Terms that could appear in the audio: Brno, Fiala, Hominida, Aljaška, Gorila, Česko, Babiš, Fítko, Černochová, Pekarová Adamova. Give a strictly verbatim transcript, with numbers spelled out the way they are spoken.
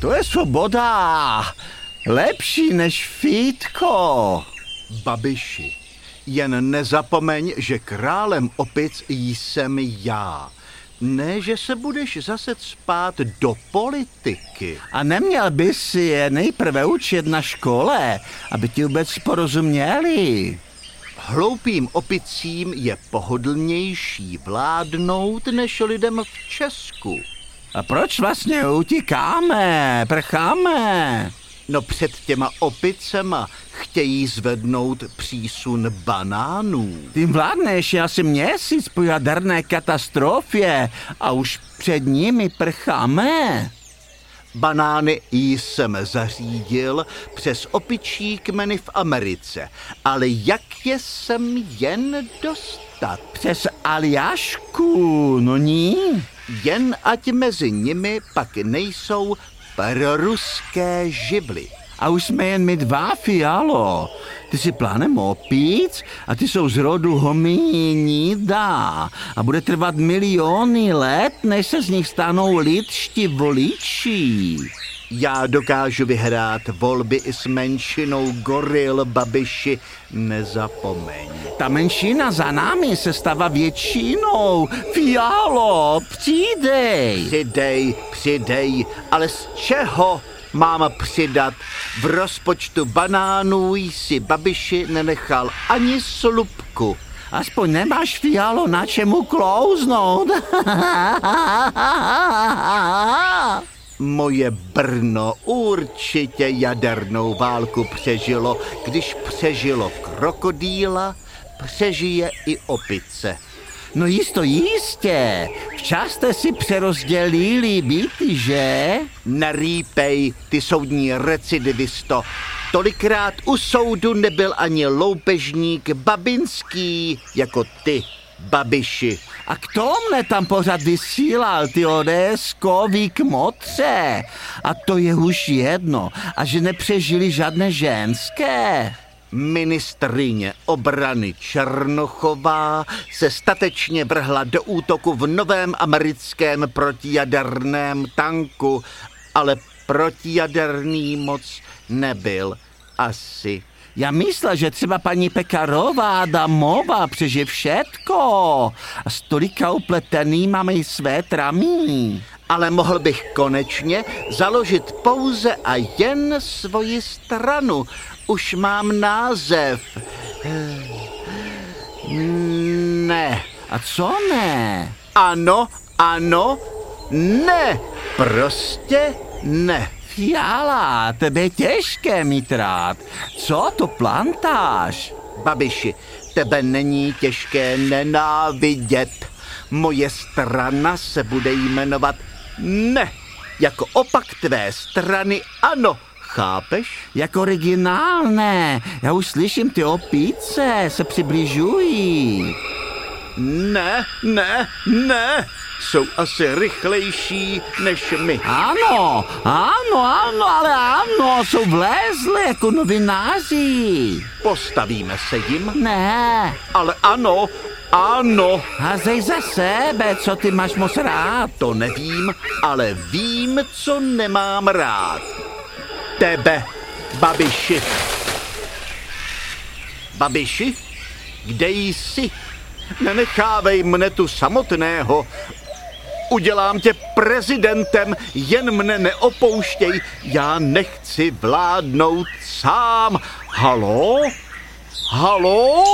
To je svoboda. Lepší než Fítko. Babiši, jen nezapomeň, že králem opic jsem já. Ne, že se budeš zase spát do politiky. A neměl bys si je nejprve učit na škole, aby ti vůbec porozuměli. Hloupým opicím je pohodlnější vládnout než lidem v Česku. A proč vlastně utíkáme, prcháme? No před těma opicema chtějí zvednout přísun banánů. Ty vládneš asi měsíc po jaderné katastrofě a už před nimi prcháme. Banány jsem zařídil přes opičí kmeny v Americe, ale jak je sem jen dostat? Přes Aljašku, no ní? Jen ať mezi nimi pak nejsou proruské živly. A už jsme jen my dva, Fialo. Ty si plánem opic a ty jsou z rodu Hominida. A bude trvat miliony let, než se z nich stanou lidští voliči. Já dokážu vyhrát volby i s menšinou goril, Babiši, nezapomeň. Ta menšina za námi se stává většinou. Fialo, přidej. Přidej, přidej, ale z čeho mám přidat? V rozpočtu banánů si, Babiši, nenechal ani slupku. Aspoň nemáš, Fialo, na čemu klouznout. Moje Brno určitě jadernou válku přežilo. Když přežilo krokodýla, přežije i opice. No jisto, jistě. Včas jste si přerozdělili byty, že? Nerýpej, ty soudní recidivisto. Tolikrát u soudu nebyl ani loupežník babinský jako ty, Babiši. A kdo mne tam pořád vysílal, ty odeskový kmotře? A to je už jedno. A že nepřežili žádné ženské. Ministryně obrany Černochová se statečně vrhla do útoku v novém americkém protijaderném tanku, ale protijaderný moc nebyl asi. Já myslel, že třeba paní Pekarová Adamova přežije všetko a s tolika upletený máme i své tramy. Ale mohl bych konečně založit pouze a jen svoji stranu. Už mám název. Ne. A co ne? Ano, ano, ne. Prostě ne. Fiala, tebe je těžké mít rád. Co to plantáš? Babiši, tebe není těžké nenávidět. Moje strana se bude jmenovat Ne. Jako opak tvé strany ano. Chápeš? Jak originálné. Já už slyším, ty opice se přibližují. Ne, ne, ne. Jsou asi rychlejší než my. Ano, ano, ano, ale ano. Jsou vlezlé jako novináři. Postavíme se jim? Ne. Ale ano, ano. Hazej za sebe, co ty máš moc rád. To nevím, ale vím, co nemám rád. Tebe, Babiši. Babiši, kde jsi? Nenechávej mne tu samotného. Udělám tě prezidentem, jen mne neopouštěj. Já nechci vládnout sám. Haló? Haló?